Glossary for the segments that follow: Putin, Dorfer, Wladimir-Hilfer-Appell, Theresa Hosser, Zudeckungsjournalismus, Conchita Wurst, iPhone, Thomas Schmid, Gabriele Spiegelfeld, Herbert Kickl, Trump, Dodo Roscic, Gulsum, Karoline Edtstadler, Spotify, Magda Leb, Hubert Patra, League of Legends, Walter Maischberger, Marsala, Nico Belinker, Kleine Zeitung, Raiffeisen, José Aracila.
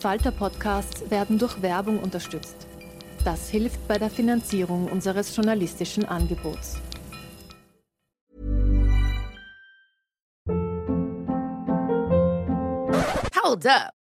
Falter-Podcasts werden durch Werbung unterstützt. Das hilft bei der Finanzierung unseres journalistischen Angebots. Hold up.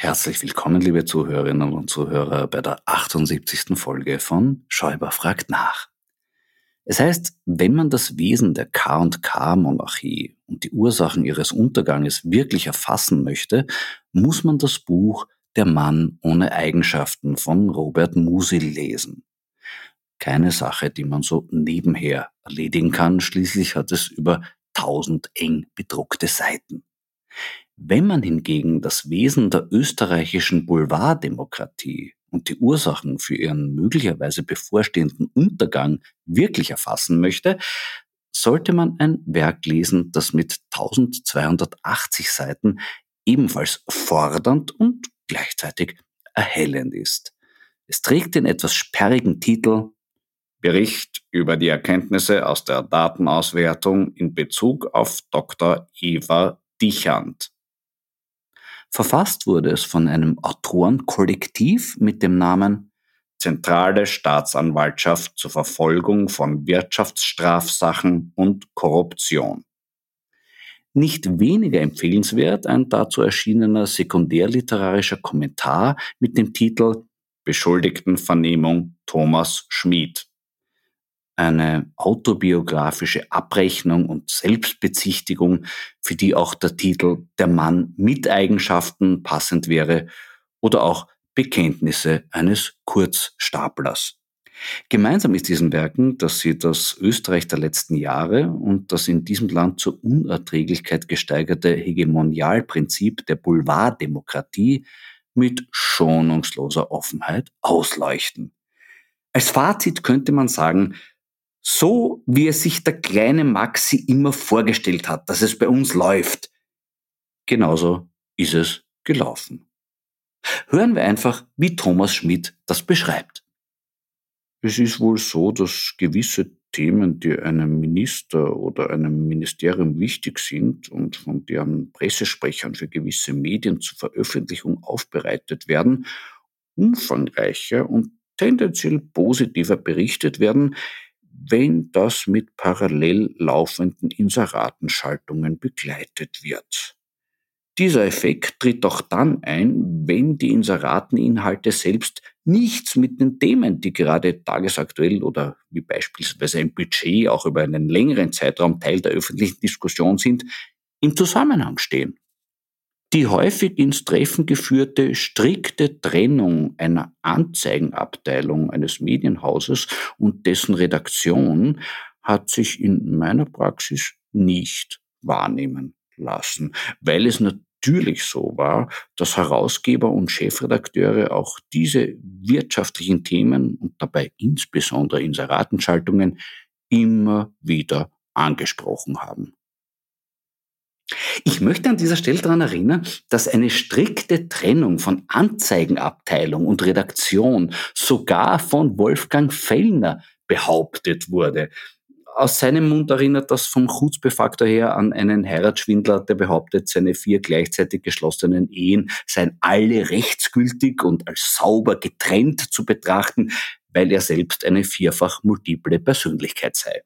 Herzlich willkommen, liebe Zuhörerinnen und Zuhörer, bei der 78. Folge von Scheuba fragt nach. Es heißt, wenn man das Wesen der K&K-Monarchie und die Ursachen ihres Unterganges wirklich erfassen möchte, muss man das Buch Der Mann ohne Eigenschaften von Robert Musil lesen. Keine Sache, die man so nebenher erledigen kann, schließlich hat es über 1000 eng bedruckte Seiten. Wenn man hingegen das Wesen der österreichischen Boulevarddemokratie und die Ursachen für ihren möglicherweise bevorstehenden Untergang wirklich erfassen möchte, sollte man ein Werk lesen, das mit 1280 Seiten ebenfalls fordernd und gleichzeitig erhellend ist. Es trägt den etwas sperrigen Titel Bericht über die Erkenntnisse aus der Datenauswertung in Bezug auf Dr. Eva Dichand. Verfasst wurde es von einem Autorenkollektiv mit dem Namen Zentrale Staatsanwaltschaft zur Verfolgung von Wirtschaftsstrafsachen und Korruption. Nicht weniger empfehlenswert ein dazu erschienener sekundärliterarischer Kommentar mit dem Titel Beschuldigtenvernehmung Thomas Schmid. Eine autobiografische Abrechnung und Selbstbezichtigung, für die auch der Titel Der Mann mit Eigenschaften passend wäre, oder auch Bekenntnisse eines Kurzstaplers. Gemeinsam ist diesen Werken, dass sie das Österreich der letzten Jahre und das in diesem Land zur Unerträglichkeit gesteigerte Hegemonialprinzip der Boulevarddemokratie mit schonungsloser Offenheit ausleuchten. Als Fazit könnte man sagen, so wie es sich der kleine Maxi immer vorgestellt hat, dass es bei uns läuft, genauso ist es gelaufen. Hören wir einfach, wie Thomas Schmid das beschreibt. Es ist wohl so, dass gewisse Themen, die einem Minister oder einem Ministerium wichtig sind und von deren Pressesprechern für gewisse Medien zur Veröffentlichung aufbereitet werden, umfangreicher und tendenziell positiver berichtet werden, wenn das mit parallel laufenden Inseratenschaltungen begleitet wird. Dieser Effekt tritt auch dann ein, wenn die Inserateninhalte selbst nichts mit den Themen, die gerade tagesaktuell oder wie beispielsweise im Budget auch über einen längeren Zeitraum Teil der öffentlichen Diskussion sind, im Zusammenhang stehen. Die häufig ins Treffen geführte strikte Trennung einer Anzeigenabteilung eines Medienhauses und dessen Redaktion hat sich in meiner Praxis nicht wahrnehmen lassen, weil es natürlich so war, dass Herausgeber und Chefredakteure auch diese wirtschaftlichen Themen und dabei insbesondere Inseratenschaltungen immer wieder angesprochen haben. Ich möchte an dieser Stelle daran erinnern, dass eine strikte Trennung von Anzeigenabteilung und Redaktion sogar von Wolfgang Fellner behauptet wurde. Aus seinem Mund erinnert das vom Chutzbefaktor her an einen Heiratsschwindler, der behauptet, seine 4 gleichzeitig geschlossenen Ehen seien alle rechtsgültig und als sauber getrennt zu betrachten, weil er selbst eine 4-fach multiple Persönlichkeit sei.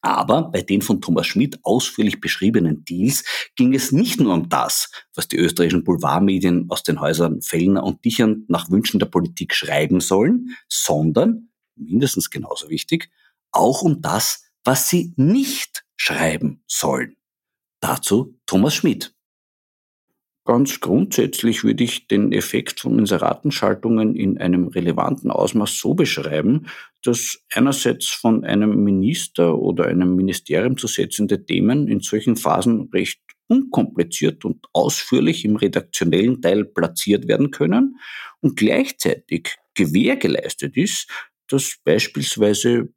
Aber bei den von Thomas Schmid ausführlich beschriebenen Deals ging es nicht nur um das, was die österreichischen Boulevardmedien aus den Häusern Fellner und Dichand nach Wünschen der Politik schreiben sollen, sondern, mindestens genauso wichtig, auch um das, was sie nicht schreiben sollen. Dazu Thomas Schmid. Ganz grundsätzlich würde ich den Effekt von Inseratenschaltungen in einem relevanten Ausmaß so beschreiben, dass einerseits von einem Minister oder einem Ministerium zu setzende Themen in solchen Phasen recht unkompliziert und ausführlich im redaktionellen Teil platziert werden können und gleichzeitig Gewähr geleistet ist, dass beispielsweise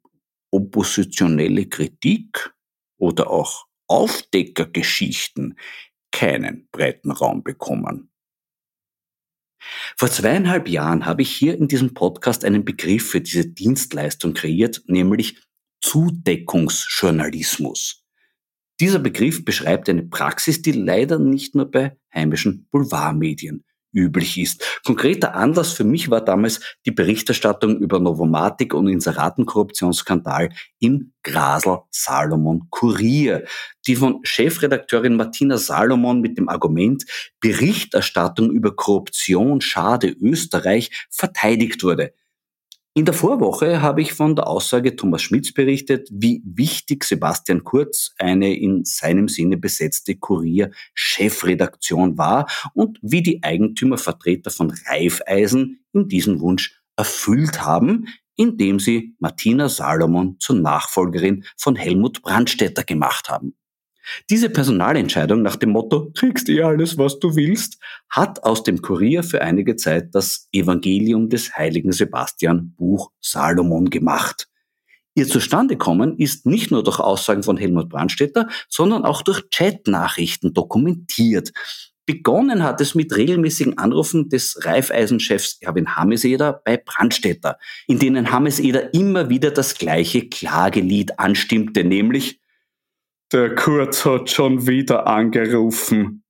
oppositionelle Kritik oder auch Aufdeckergeschichten keinen breiten Raum bekommen. Vor 2,5 Jahren habe ich hier in diesem Podcast einen Begriff für diese Dienstleistung kreiert, nämlich Zudeckungsjournalismus. Dieser Begriff beschreibt eine Praxis, die leider nicht nur bei heimischen Boulevardmedien üblich ist. Konkreter Anlass für mich war damals die Berichterstattung über Novomatic und Inseratenkorruptionsskandal im Grasl Salomon Kurier, die von Chefredakteurin Martina Salomon mit dem Argument Berichterstattung über Korruption schade Österreich verteidigt wurde. In der Vorwoche habe ich von der Aussage Thomas Schmids berichtet, wie wichtig Sebastian Kurz eine in seinem Sinne besetzte Kurier-Chefredaktion war und wie die Eigentümervertreter von Raiffeisen ihm diesen Wunsch erfüllt haben, indem sie Martina Salomon zur Nachfolgerin von Helmut Brandstätter gemacht haben. Diese Personalentscheidung nach dem Motto »Kriegst eh alles, was du willst« hat aus dem Kurier für einige Zeit das Evangelium des heiligen Sebastian Buch Salomon gemacht. Ihr Zustandekommen ist nicht nur durch Aussagen von Helmut Brandstätter, sondern auch durch Chatnachrichten dokumentiert. Begonnen hat es mit regelmäßigen Anrufen des Raiffeisen-Chefs Erwin Hameseder bei Brandstätter, in denen Hameseder immer wieder das gleiche Klagelied anstimmte, nämlich »Der Kurz hat schon wieder angerufen.«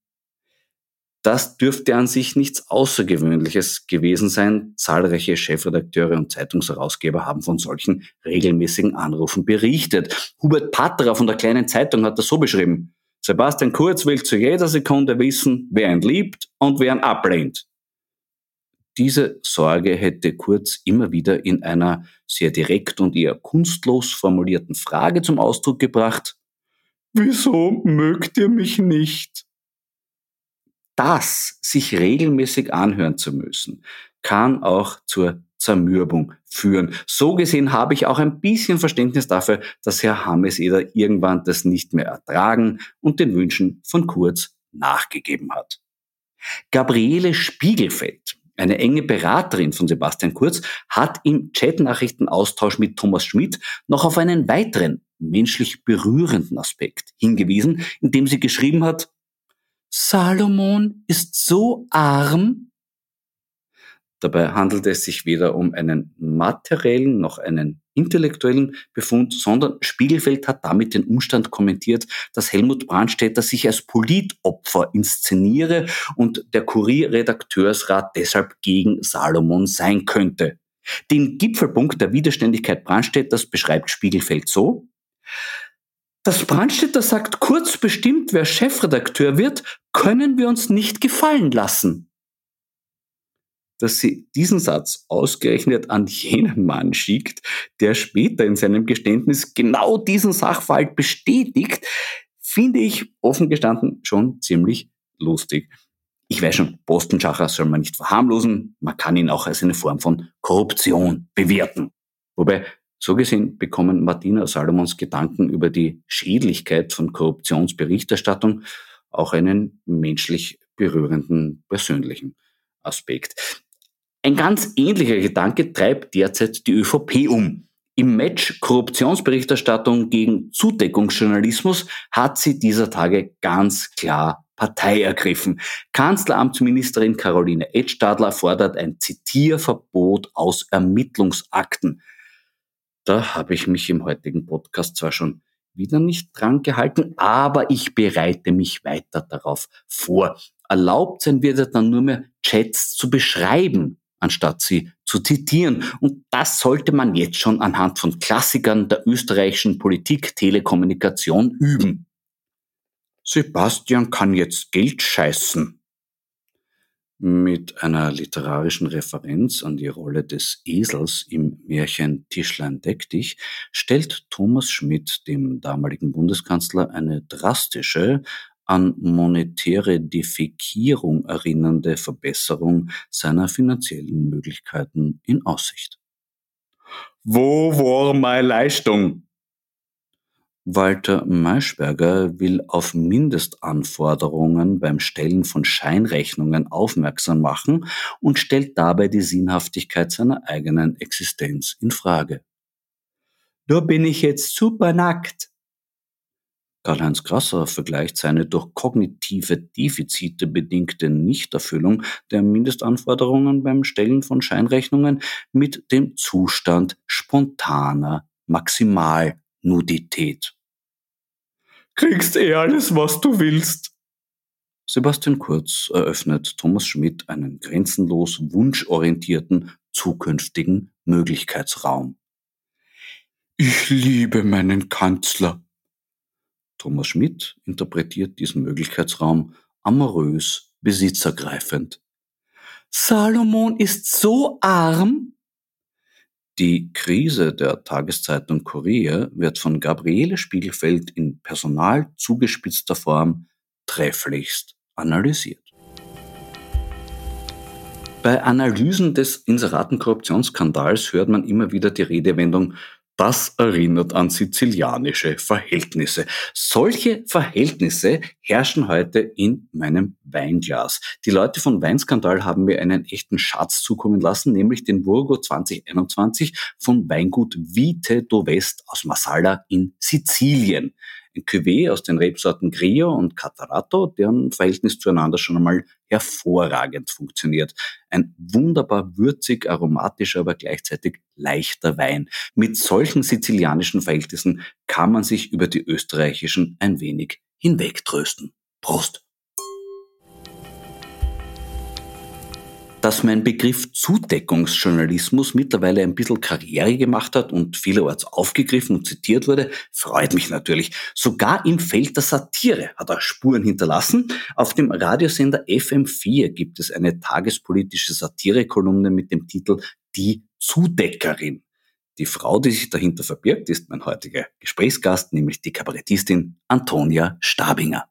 Das dürfte an sich nichts Außergewöhnliches gewesen sein. Zahlreiche Chefredakteure und Zeitungsherausgeber haben von solchen regelmäßigen Anrufen berichtet. Hubert Patra von der Kleinen Zeitung hat das so beschrieben: Sebastian Kurz will zu jeder Sekunde wissen, wer ihn liebt und wer ihn ablehnt. Diese Sorge hätte Kurz immer wieder in einer sehr direkt und eher kunstlos formulierten Frage zum Ausdruck gebracht: Wieso mögt ihr mich nicht? Das sich regelmäßig anhören zu müssen, kann auch zur Zermürbung führen. So gesehen habe ich auch ein bisschen Verständnis dafür, dass Herr Hameseder irgendwann das nicht mehr ertragen und den Wünschen von Kurz nachgegeben hat. Gabriele Spiegelfeld, eine enge Beraterin von Sebastian Kurz, hat im Chatnachrichtenaustausch mit Thomas Schmid noch auf einen weiteren menschlich berührenden Aspekt hingewiesen, indem sie geschrieben hat: Salomon ist so arm. Dabei handelte es sich weder um einen materiellen noch einen intellektuellen Befund, sondern Spiegelfeld hat damit den Umstand kommentiert, dass Helmut Brandstätter sich als Politopfer inszeniere und der Kurier-Redakteursrat deshalb gegen Salomon sein könnte. Den Gipfelpunkt der Widerständigkeit Brandstätters beschreibt Spiegelfeld so: Dass Brandstätter sagt, Kurz bestimmt, wer Chefredakteur wird, können wir uns nicht gefallen lassen. Dass sie diesen Satz ausgerechnet an jenen Mann schickt, der später in seinem Geständnis genau diesen Sachverhalt bestätigt, finde ich offen gestanden schon ziemlich lustig. Ich weiß schon, Postenschacher soll man nicht verharmlosen, man kann ihn auch als eine Form von Korruption bewerten. Wobei, so gesehen bekommen Martina Salomons Gedanken über die Schädlichkeit von Korruptionsberichterstattung auch einen menschlich berührenden, persönlichen Aspekt. Ein ganz ähnlicher Gedanke treibt derzeit die ÖVP um. Im Match Korruptionsberichterstattung gegen Zudeckungsjournalismus hat sie dieser Tage ganz klar Partei ergriffen. Kanzleramtsministerin Karoline Edtstadler fordert ein Zitierverbot aus Ermittlungsakten. Da habe ich mich im heutigen Podcast zwar schon wieder nicht dran gehalten, aber ich bereite mich weiter darauf vor. Erlaubt sein wird ja dann nur mehr, Chats zu beschreiben, anstatt sie zu zitieren. Und das sollte man jetzt schon anhand von Klassikern der österreichischen Politik-Telekommunikation üben. Sebastian kann jetzt Geld scheißen. Mit einer literarischen Referenz an die Rolle des Esels im Märchen Tischlein deck dich stellt Thomas Schmid dem damaligen Bundeskanzler eine drastische, an monetäre Defekierung erinnernde Verbesserung seiner finanziellen Möglichkeiten in Aussicht. Wo war meine Leistung? Walter Maischberger will auf Mindestanforderungen beim Stellen von Scheinrechnungen aufmerksam machen und stellt dabei die Sinnhaftigkeit seiner eigenen Existenz in Frage. Da bin ich jetzt super nackt. Karl-Heinz Grasser vergleicht seine durch kognitive Defizite bedingte Nichterfüllung der Mindestanforderungen beim Stellen von Scheinrechnungen mit dem Zustand spontaner Maximalnudität. Kriegst eh alles, was du willst. Sebastian Kurz eröffnet Thomas Schmid einen grenzenlos wunschorientierten zukünftigen Möglichkeitsraum. Ich liebe meinen Kanzler. Thomas Schmid interpretiert diesen Möglichkeitsraum amorös, besitzergreifend. Salomon ist so arm. Die Krise der Tageszeitung Kurier wird von Gabriele Spiegelfeld in personal zugespitzter Form trefflichst analysiert. Bei Analysen des Inseratenkorruptionsskandals hört man immer wieder die Redewendung, das erinnert an sizilianische Verhältnisse. Solche Verhältnisse herrschen heute in meinem Weinglas. Die Leute von Weinskandal haben mir einen echten Schatz zukommen lassen, nämlich den Burgo 2021 von Weingut Vite d'Ovest aus Marsala in Sizilien. Ein Cuvée aus den Rebsorten Grio und Cataratto, deren Verhältnis zueinander schon einmal hervorragend funktioniert. Ein wunderbar würzig, aromatischer, aber gleichzeitig leichter Wein. Mit solchen sizilianischen Verhältnissen kann man sich über die österreichischen ein wenig hinwegtrösten. Prost! Dass mein Begriff Zudeckungsjournalismus mittlerweile ein bisschen Karriere gemacht hat und vielerorts aufgegriffen und zitiert wurde, freut mich natürlich. Sogar im Feld der Satire hat er Spuren hinterlassen. Auf dem Radiosender FM4 gibt es eine tagespolitische Satirekolumne mit dem Titel Die Zudeckerin. Die Frau, die sich dahinter verbirgt, ist mein heutiger Gesprächsgast, nämlich die Kabarettistin Antonia Stabinger.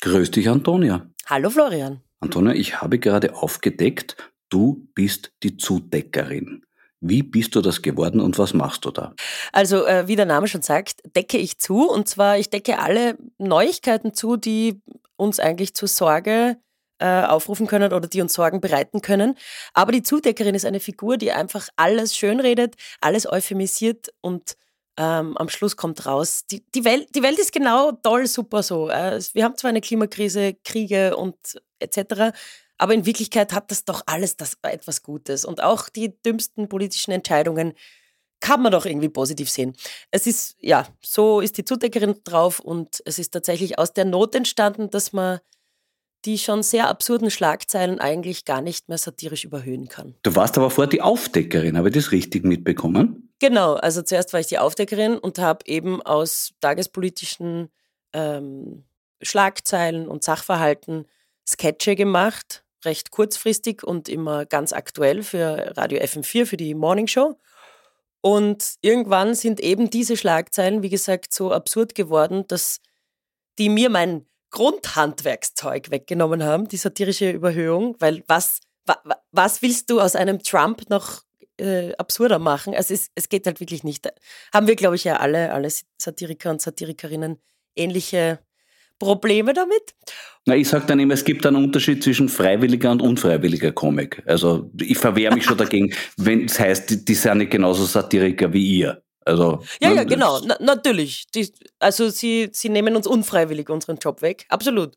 Grüß dich, Antonia. Hallo, Florian. Antonia, ich habe gerade aufgedeckt, du bist die Zudeckerin. Wie bist du das geworden und was machst du da? Also, wie der Name schon sagt, decke ich zu. Und zwar, ich decke alle Neuigkeiten zu, die uns eigentlich zur Sorge aufrufen können oder die uns Sorgen bereiten können. Aber die Zudeckerin ist eine Figur, die einfach alles schönredet, alles euphemisiert und am Schluss kommt raus, die Welt ist genau toll, super so. Wir haben zwar eine Klimakrise, Kriege und etc., aber in Wirklichkeit hat das doch alles das etwas Gutes. Und auch die dümmsten politischen Entscheidungen kann man doch irgendwie positiv sehen. Es ist, ja, so ist die Zudeckerin drauf und es ist tatsächlich aus der Not entstanden, dass man die schon sehr absurden Schlagzeilen eigentlich gar nicht mehr satirisch überhöhen kann. Du warst aber vorher die Aufdeckerin, habe ich das richtig mitbekommen? Genau, also zuerst war ich die Aufdeckerin und habe eben aus tagespolitischen Schlagzeilen und Sachverhalten Sketche gemacht, recht kurzfristig und immer ganz aktuell für Radio FM4, für die Morning Show. Und irgendwann sind eben diese Schlagzeilen, wie gesagt, so absurd geworden, dass die mir mein Grundhandwerkszeug weggenommen haben, die satirische Überhöhung, weil was willst du aus einem Trump noch absurder machen? Also es geht halt wirklich nicht. Haben wir, glaube ich, ja alle Satiriker und Satirikerinnen ähnliche Probleme damit? Na, ich sage dann immer, es gibt einen Unterschied zwischen freiwilliger und unfreiwilliger Comic. Also ich verwehre mich schon dagegen, wenn es heißt, die sind nicht genauso Satiriker wie ihr. Also, ja, ja, genau, natürlich. Sie nehmen uns unfreiwillig unseren Job weg, absolut.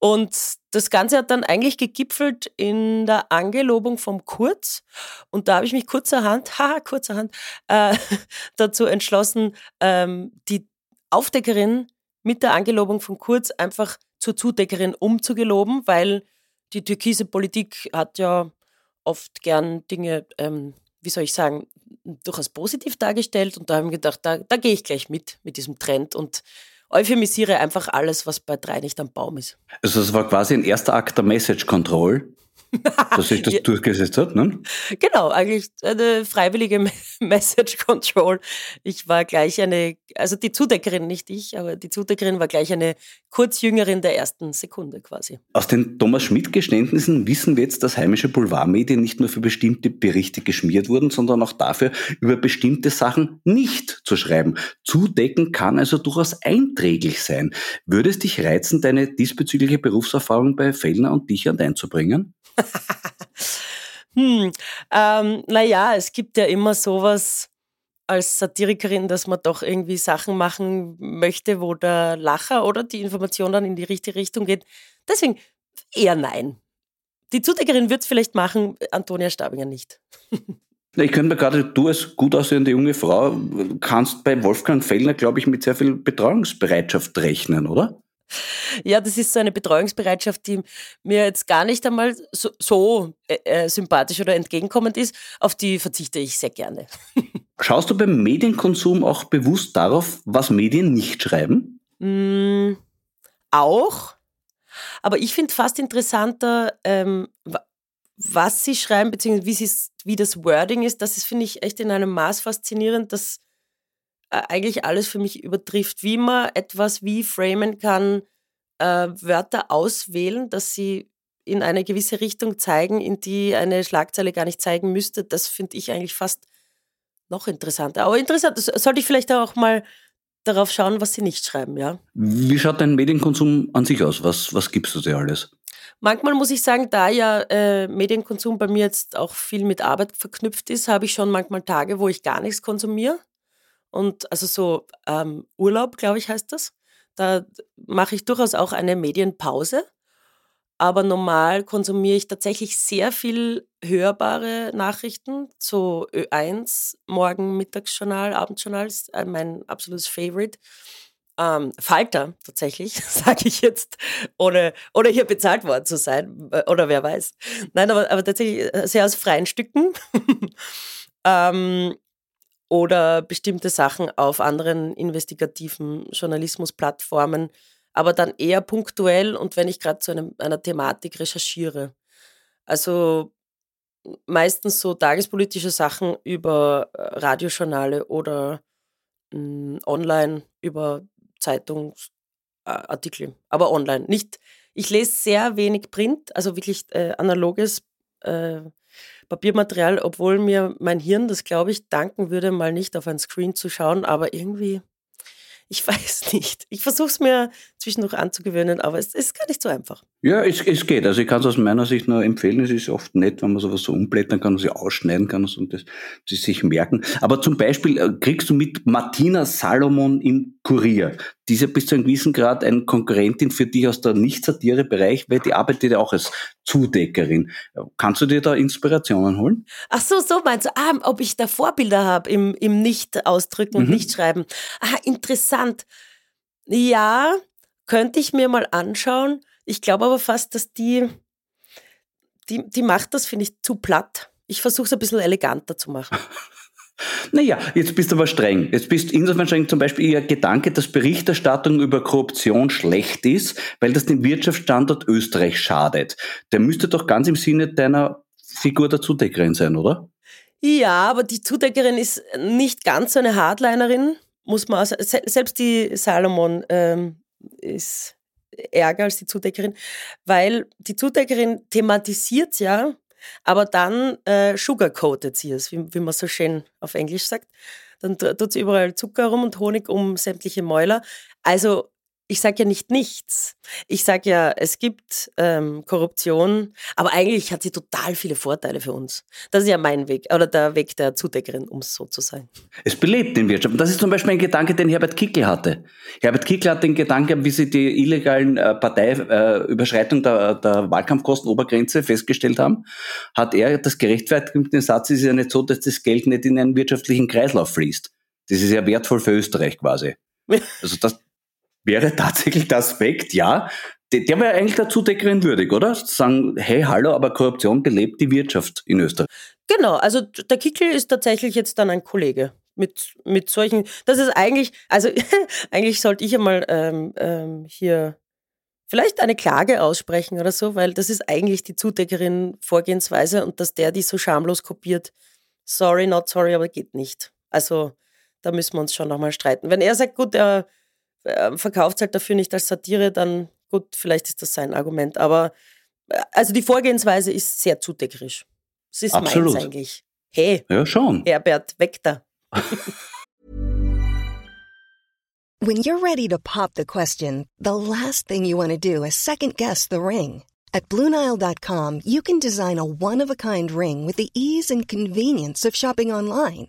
Und das Ganze hat dann eigentlich gegipfelt in der Angelobung vom Kurz. Und da habe ich mich kurzerhand dazu entschlossen, die Aufdeckerin mit der Angelobung von Kurz einfach zur Zudeckerin umzugeloben, weil die türkise Politik hat ja oft gern Dinge, durchaus positiv dargestellt. Und da haben wir gedacht, da gehe ich gleich mit diesem Trend und euphemisiere einfach alles, was bei 3 nicht am Baum ist. Also es war quasi ein erster Akt der Message Control, dass sich das durchgesetzt hat, ne? Genau, eigentlich eine freiwillige Message Control. Ich war gleich die Zudeckerin, nicht ich, aber die Zudeckerin war gleich eine Kurzjüngerin der ersten Sekunde quasi. Aus den Thomas Schmid-Geständnissen wissen wir jetzt, dass heimische Boulevardmedien nicht nur für bestimmte Berichte geschmiert wurden, sondern auch dafür, über bestimmte Sachen nicht zu schreiben. Zudecken kann also durchaus einträglich sein. Würde es dich reizen, deine diesbezügliche Berufserfahrung bei Fellner und Dichand einzubringen? Naja, es gibt ja immer sowas als Satirikerin, dass man doch irgendwie Sachen machen möchte, wo der Lacher oder die Information dann in die richtige Richtung geht. Deswegen eher nein. Die Zudeckerin wird es vielleicht machen, Antonia Stabinger nicht. Ich könnte mir gerade, du als gut aussehende junge Frau, kannst bei Wolfgang Fellner, glaube ich, mit sehr viel Betreuungsbereitschaft rechnen, oder? Ja, das ist so eine Betreuungsbereitschaft, die mir jetzt gar nicht einmal so sympathisch oder entgegenkommend ist. Auf die verzichte ich sehr gerne. Schaust du beim Medienkonsum auch bewusst darauf, was Medien nicht schreiben? Auch. Aber ich finde fast interessanter, was sie schreiben, beziehungsweise wie das Wording ist. Das ist, finde ich, echt in einem Maß faszinierend, dass eigentlich alles für mich übertrifft, wie man etwas wie framen kann, Wörter auswählen, dass sie in eine gewisse Richtung zeigen, in die eine Schlagzeile gar nicht zeigen müsste. Das finde ich eigentlich fast noch interessanter. Aber interessant, sollte ich vielleicht auch mal darauf schauen, was sie nicht schreiben, ja. Wie schaut dein Medienkonsum an sich aus? Was gibst du dir alles? Manchmal muss ich sagen, da ja Medienkonsum bei mir jetzt auch viel mit Arbeit verknüpft ist, habe ich schon manchmal Tage, wo ich gar nichts konsumiere. Und also so Urlaub, glaube ich, heißt das. Da mache ich durchaus auch eine Medienpause. Aber normal konsumiere ich tatsächlich sehr viel hörbare Nachrichten. So Ö1, Morgen, Mittagsjournal, Abendjournal ist mein absolutes Favorite. Falter tatsächlich, sage ich jetzt, ohne hier bezahlt worden zu sein. Oder wer weiß. Nein, aber tatsächlich sehr aus freien Stücken. Oder bestimmte Sachen auf anderen investigativen Journalismusplattformen, aber dann eher punktuell und wenn ich gerade zu einer Thematik recherchiere. Also meistens so tagespolitische Sachen über Radiojournale oder online über Zeitungsartikel, aber online. Ich lese sehr wenig Print, also wirklich analoges Papiermaterial, obwohl mir mein Hirn, das glaube ich, danken würde, mal nicht auf ein Screen zu schauen, aber irgendwie, ich weiß nicht. Ich versuche es mir zwischendurch anzugewöhnen, aber es ist gar nicht so einfach. Ja, es geht. Also ich kann es aus meiner Sicht nur empfehlen. Es ist oft nett, wenn man sowas so umblättern kann und sie ausschneiden kann und das sich merken. Aber zum Beispiel kriegst du mit Martina Salomon im Kurier. Die ist ja bis zu einem gewissen Grad eine Konkurrentin für dich aus der Nicht-Satire-Bereich, weil die arbeitet ja auch als Zudeckerin. Kannst du dir da Inspirationen holen? Ach so meinst du. Ob ich da Vorbilder habe im Nicht-Ausdrücken und Nicht-Schreiben. Interessant. Ja, könnte ich mir mal anschauen. Ich glaube aber fast, dass die macht das, finde ich, zu platt. Ich versuche es ein bisschen eleganter zu machen. Naja, jetzt bist du aber streng. Jetzt bist insofern streng zum Beispiel ihr Gedanke, dass Berichterstattung über Korruption schlecht ist, weil das dem Wirtschaftsstandort Österreich schadet. Der müsste doch ganz im Sinne deiner Figur der Zudeckerin sein, oder? Ja, aber die Zudeckerin ist nicht ganz so eine Hardlinerin. Muss man also, selbst die Salomon ist ärger als die Zudeckerin, weil die Zudeckerin thematisiert ja, aber dann sugarcoated sie es, wie man so schön auf Englisch sagt. Dann tut sie überall Zucker rum und Honig um sämtliche Mäuler. Also ich sage ja nicht nichts. Ich sage ja, es gibt Korruption, aber eigentlich hat sie total viele Vorteile für uns. Das ist ja mein Weg, oder der Weg der Zudeckerin, um es so zu sagen. Es belebt den Wirtschaft. Und das ist zum Beispiel ein Gedanke, den Herbert Kickl hatte. Herbert Kickl hat den Gedanken, wie sie die illegalen Parteiüberschreitung der Wahlkampfkostenobergrenze festgestellt haben, hat er das gerechtfertigt mit dem Satz, es ist ja nicht so, dass das Geld nicht in einen wirtschaftlichen Kreislauf fließt. Das ist ja wertvoll für Österreich quasi. Also das wäre tatsächlich der Aspekt, ja, der wäre eigentlich der Zudeckerin würdig, oder? Zu sagen, hey, hallo, aber Korruption belebt die Wirtschaft in Österreich. Genau, also der Kickl ist tatsächlich jetzt dann ein Kollege mit solchen, das ist eigentlich, also eigentlich sollte ich einmal hier vielleicht eine Klage aussprechen oder so, weil das ist eigentlich die Zudeckerin-Vorgehensweise und dass der die so schamlos kopiert, sorry, not sorry, aber geht nicht. Also da müssen wir uns schon nochmal streiten. Wenn er sagt, gut, er verkauft es halt dafür nicht als Satire, dann gut, vielleicht ist das sein Argument. Aber also die Vorgehensweise ist sehr zudeckerisch. Es ist absolut meins eigentlich. Hey, ja, schon. Herbert, weg da. When you're ready to pop the question, the last thing you want to do is second guess the ring. At BlueNile.com you can design a one-of-a-kind ring with the ease and convenience of shopping online.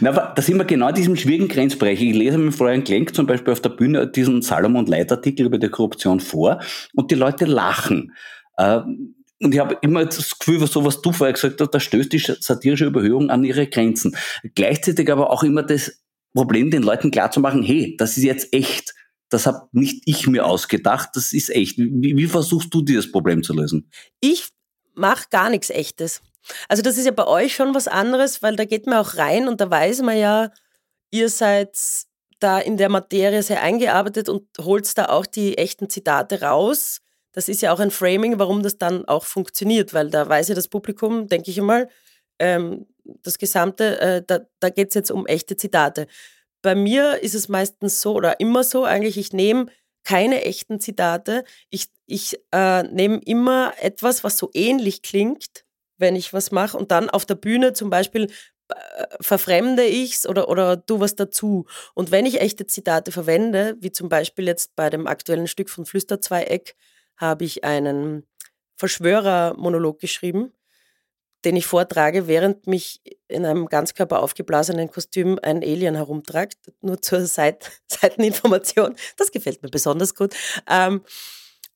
Na, aber da sind wir genau in diesem schwierigen Grenzbereich. Ich lese mit Florian Klenk zum Beispiel auf der Bühne diesen Salomon-Leitartikel über die Korruption vor und die Leute lachen. Und ich habe immer das Gefühl, was du vorher gesagt hast, da stößt die satirische Überhöhung an ihre Grenzen. Gleichzeitig aber auch immer das Problem, den Leuten klarzumachen, hey, das ist jetzt echt. Das habe nicht ich mir ausgedacht, das ist echt. Wie versuchst du dir das Problem zu lösen? Ich mache gar nichts Echtes. Also das ist ja bei euch schon was anderes, weil da geht man auch rein und da weiß man ja, ihr seid da in der Materie sehr eingearbeitet und holt da auch die echten Zitate raus. Das ist ja auch ein Framing, warum das dann auch funktioniert, weil da weiß ja das Publikum, denke ich einmal, das Gesamte, da geht es jetzt um echte Zitate. Bei mir ist es meistens so oder immer so eigentlich, ich nehme keine echten Zitate, ich nehme immer etwas, was so ähnlich klingt, wenn ich was mache und dann auf der Bühne zum Beispiel verfremde ich's oder tu was dazu. Und wenn ich echte Zitate verwende, wie zum Beispiel jetzt bei dem aktuellen Stück von Flüsterzweig, habe ich einen Verschwörermonolog geschrieben, den ich vortrage, während mich in einem ganzkörper aufgeblasenen Kostüm ein Alien herumtragt, nur zur Seiteninformation. Das gefällt mir besonders gut.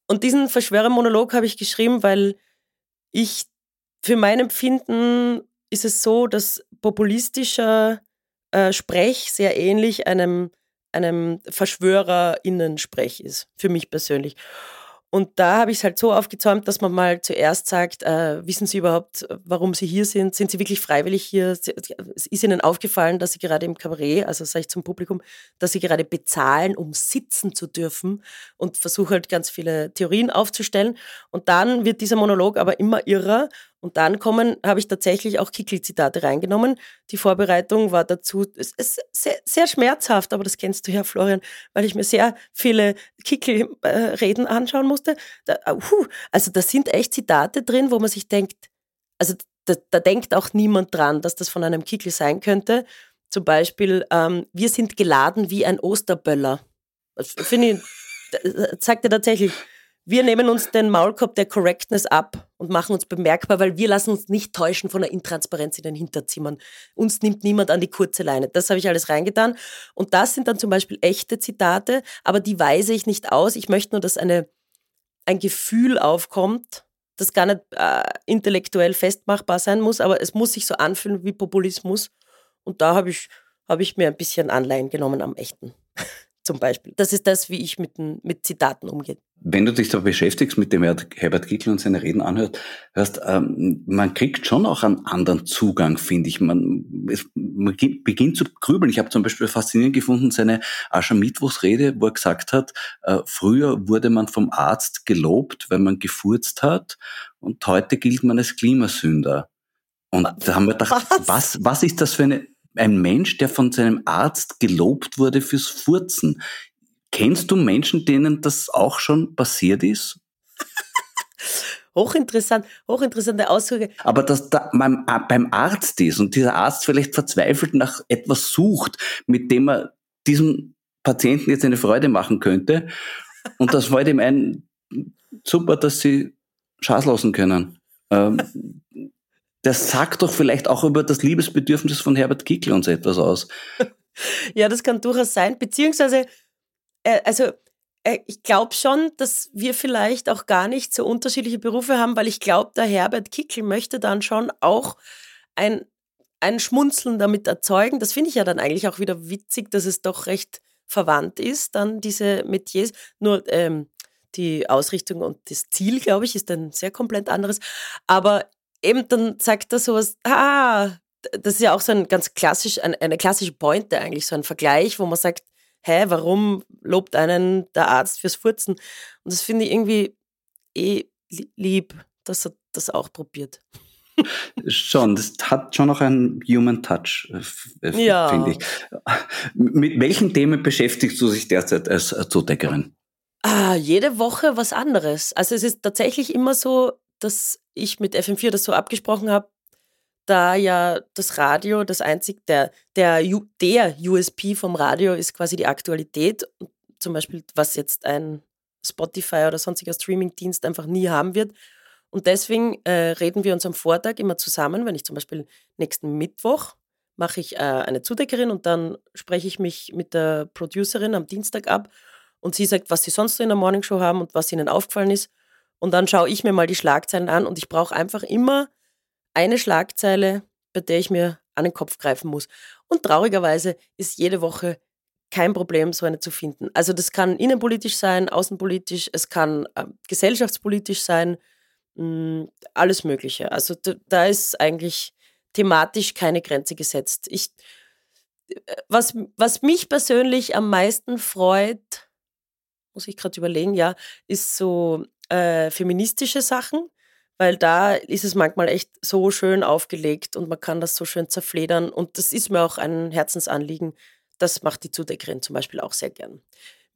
Und diesen Verschwörermonolog habe ich geschrieben, weil ich für mein Empfinden ist es so, dass populistischer Sprech sehr ähnlich einem VerschwörerInnen-Sprech ist, für mich persönlich. Und da habe ich es halt so aufgezäumt, dass man mal zuerst sagt, wissen Sie überhaupt, warum Sie hier sind? Sind Sie wirklich freiwillig hier? Es ist Ihnen aufgefallen, dass Sie gerade im Kabarett, also sage ich zum Publikum, dass Sie gerade bezahlen, um sitzen zu dürfen, und versuche halt ganz viele Theorien aufzustellen. Und dann wird dieser Monolog aber immer irrer. Und dann habe ich tatsächlich auch Kickl-Zitate reingenommen. Die Vorbereitung war dazu, es ist sehr, sehr schmerzhaft, aber das kennst du ja, Florian, weil ich mir sehr viele Kickl-Reden anschauen musste. Also da sind echt Zitate drin, wo man sich denkt, also da denkt auch niemand dran, dass das von einem Kickl sein könnte. Zum Beispiel, wir sind geladen wie ein Osterböller. Finde ich, sagt er tatsächlich. Wir nehmen uns den Maulkorb der Correctness ab und machen uns bemerkbar, weil wir lassen uns nicht täuschen von der Intransparenz in den Hinterzimmern. Uns nimmt niemand an die kurze Leine. Das habe ich alles reingetan. Und das sind dann zum Beispiel echte Zitate, aber die weise ich nicht aus. Ich möchte nur, dass ein Gefühl aufkommt, das gar nicht intellektuell festmachbar sein muss, aber es muss sich so anfühlen wie Populismus. Und da habe ich mir ein bisschen Anleihen genommen am Echten. Zum Beispiel. Das ist das, wie ich mit Zitaten umgehe. Wenn du dich da beschäftigst, mit dem Herbert Kickl und seine Reden hörst, man kriegt schon auch einen anderen Zugang, finde ich. Man beginnt zu grübeln. Ich habe zum Beispiel faszinierend gefunden, seine Aschermittwochsrede, wo er gesagt hat, früher wurde man vom Arzt gelobt, wenn man gefurzt hat, und heute gilt man als Klimasünder. Und da haben wir gedacht, was ist das für ein Mensch, der von seinem Arzt gelobt wurde fürs Furzen? Kennst du Menschen, denen das auch schon passiert ist? Hochinteressante Aussage. Aber dass da man beim Arzt ist und dieser Arzt vielleicht verzweifelt nach etwas sucht, mit dem er diesem Patienten jetzt eine Freude machen könnte. Und das war dem einen super, dass sie Schaß lassen können. Das sagt doch vielleicht auch über das Liebesbedürfnis von Herbert Kickl uns etwas aus. Ja, das kann durchaus sein. Beziehungsweise, ich glaube schon, dass wir vielleicht auch gar nicht so unterschiedliche Berufe haben, weil ich glaube, der Herbert Kickl möchte dann schon auch ein Schmunzeln damit erzeugen. Das finde ich ja dann eigentlich auch wieder witzig, dass es doch recht verwandt ist, dann diese Metiers. Nur die Ausrichtung und das Ziel, glaube ich, ist dann sehr komplett anderes. Aber eben dann sagt er sowas, das ist ja auch so ein ganz klassisch, eine klassische Pointe eigentlich, so ein Vergleich, wo man sagt, warum lobt einen der Arzt fürs Furzen? Und das finde ich irgendwie lieb, dass er das auch probiert. Schon, das hat schon noch einen Human Touch, finde ich. Mit welchen Themen beschäftigst du dich derzeit als Zudeckerin? Jede Woche was anderes. Also es ist tatsächlich immer so, dass ich mit FM4 das so abgesprochen habe, da ja das Radio, das einzig, der USP vom Radio ist quasi die Aktualität. Zum Beispiel, was jetzt ein Spotify oder sonstiger Streamingdienst einfach nie haben wird. Und deswegen reden wir uns am Vortag immer zusammen, wenn ich zum Beispiel nächsten Mittwoch mache ich eine Zudeckerin und dann spreche ich mich mit der Producerin am Dienstag ab und sie sagt, was sie sonst in der Morningshow haben und was ihnen aufgefallen ist. Und dann schaue ich mir mal die Schlagzeilen an und ich brauche einfach immer eine Schlagzeile, bei der ich mir an den Kopf greifen muss. Und traurigerweise ist jede Woche kein Problem, so eine zu finden. Also das kann innenpolitisch sein, außenpolitisch, es kann gesellschaftspolitisch sein, alles Mögliche. Also da ist eigentlich thematisch keine Grenze gesetzt. Was mich persönlich am meisten freut, muss ich gerade überlegen, ist so feministische Sachen. Weil da ist es manchmal echt so schön aufgelegt und man kann das so schön zerfledern. Und das ist mir auch ein Herzensanliegen. Das macht die Zudeckerin zum Beispiel auch sehr gern.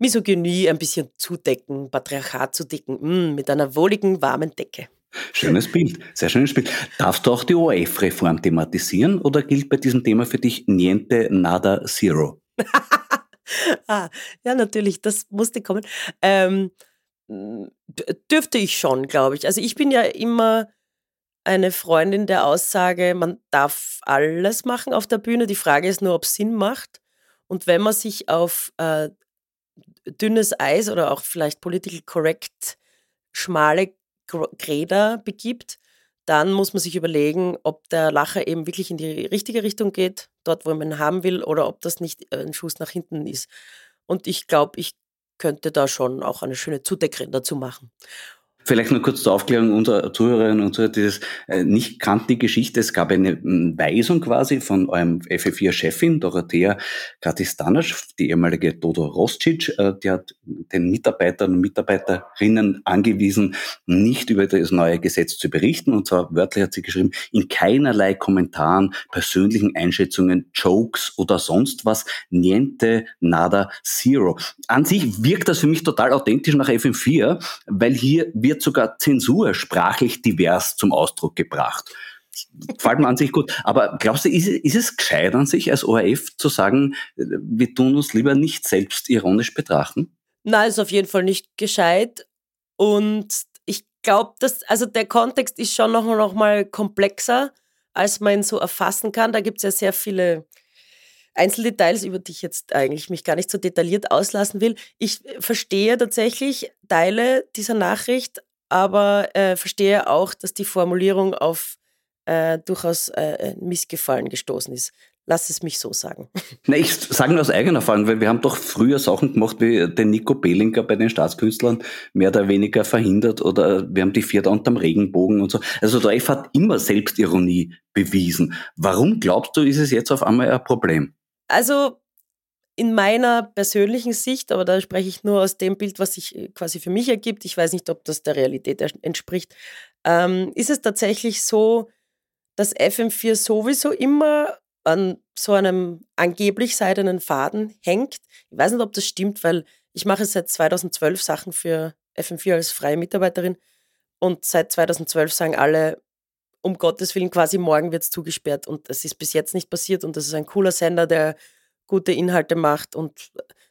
Misogynie ein bisschen zudecken, Patriarchat zudecken, mit einer wohligen, warmen Decke. Schönes Bild, sehr schönes Bild. Darfst du auch die ORF-Reform thematisieren oder gilt bei diesem Thema für dich niente, nada, zero? Ja, natürlich, das musste kommen. Dürfte ich schon, glaube ich. Also ich bin ja immer eine Freundin der Aussage, man darf alles machen auf der Bühne. Die Frage ist nur, ob es Sinn macht. Und wenn man sich auf dünnes Eis oder auch vielleicht political correct schmale Gräder begibt, dann muss man sich überlegen, ob der Lacher eben wirklich in die richtige Richtung geht, dort, wo man ihn haben will, oder ob das nicht ein Schuss nach hinten ist. Und ich glaube, ich könnte da schon auch eine schöne Zudeckerin dazu machen. Vielleicht nur kurz zur Aufklärung unserer Zuhörerinnen und Zuhörer, die das nicht kannte, die Geschichte. Es gab eine Weisung quasi von eurem FM4-Chefin, Dorothea Kratistanasch, die ehemalige Dodo Roscic, die hat den Mitarbeitern und Mitarbeiterinnen angewiesen, nicht über das neue Gesetz zu berichten. Und zwar wörtlich hat sie geschrieben, in keinerlei Kommentaren, persönlichen Einschätzungen, Jokes oder sonst was, niente, nada, zero. An sich wirkt das für mich total authentisch nach FM4, weil hier wird sogar Zensur sprachlich divers zum Ausdruck gebracht. Fällt mir an sich gut. Aber glaubst du, ist es gescheit an sich als ORF zu sagen, wir tun uns lieber nicht selbst ironisch betrachten? Nein, ist auf jeden Fall nicht gescheit. Und ich glaube, also der Kontext ist schon noch mal komplexer, als man ihn so erfassen kann. Da gibt es ja sehr viele Einzeldetails, über die ich jetzt eigentlich mich gar nicht so detailliert auslassen will. Ich verstehe tatsächlich Teile dieser Nachricht, aber verstehe auch, dass die Formulierung auf durchaus Missgefallen gestoßen ist. Lass es mich so sagen. Na, ich sage nur aus eigener Erfahrung, weil wir haben doch früher Sachen gemacht, wie den Nico Belinker bei den Staatskünstlern mehr oder weniger verhindert oder wir haben die Vierte unterm Regenbogen und so. Also der ORF hat immer Selbstironie bewiesen. Warum, glaubst du, ist es jetzt auf einmal ein Problem? Also in meiner persönlichen Sicht, aber da spreche ich nur aus dem Bild, was sich quasi für mich ergibt, ich weiß nicht, ob das der Realität entspricht, ist es tatsächlich so, dass FM4 sowieso immer an so einem angeblich seidenen Faden hängt. Ich weiß nicht, ob das stimmt, weil ich mache seit 2012 Sachen für FM4 als freie Mitarbeiterin und seit 2012 sagen alle, um Gottes Willen, quasi morgen wird es zugesperrt und es ist bis jetzt nicht passiert und das ist ein cooler Sender, der gute Inhalte macht und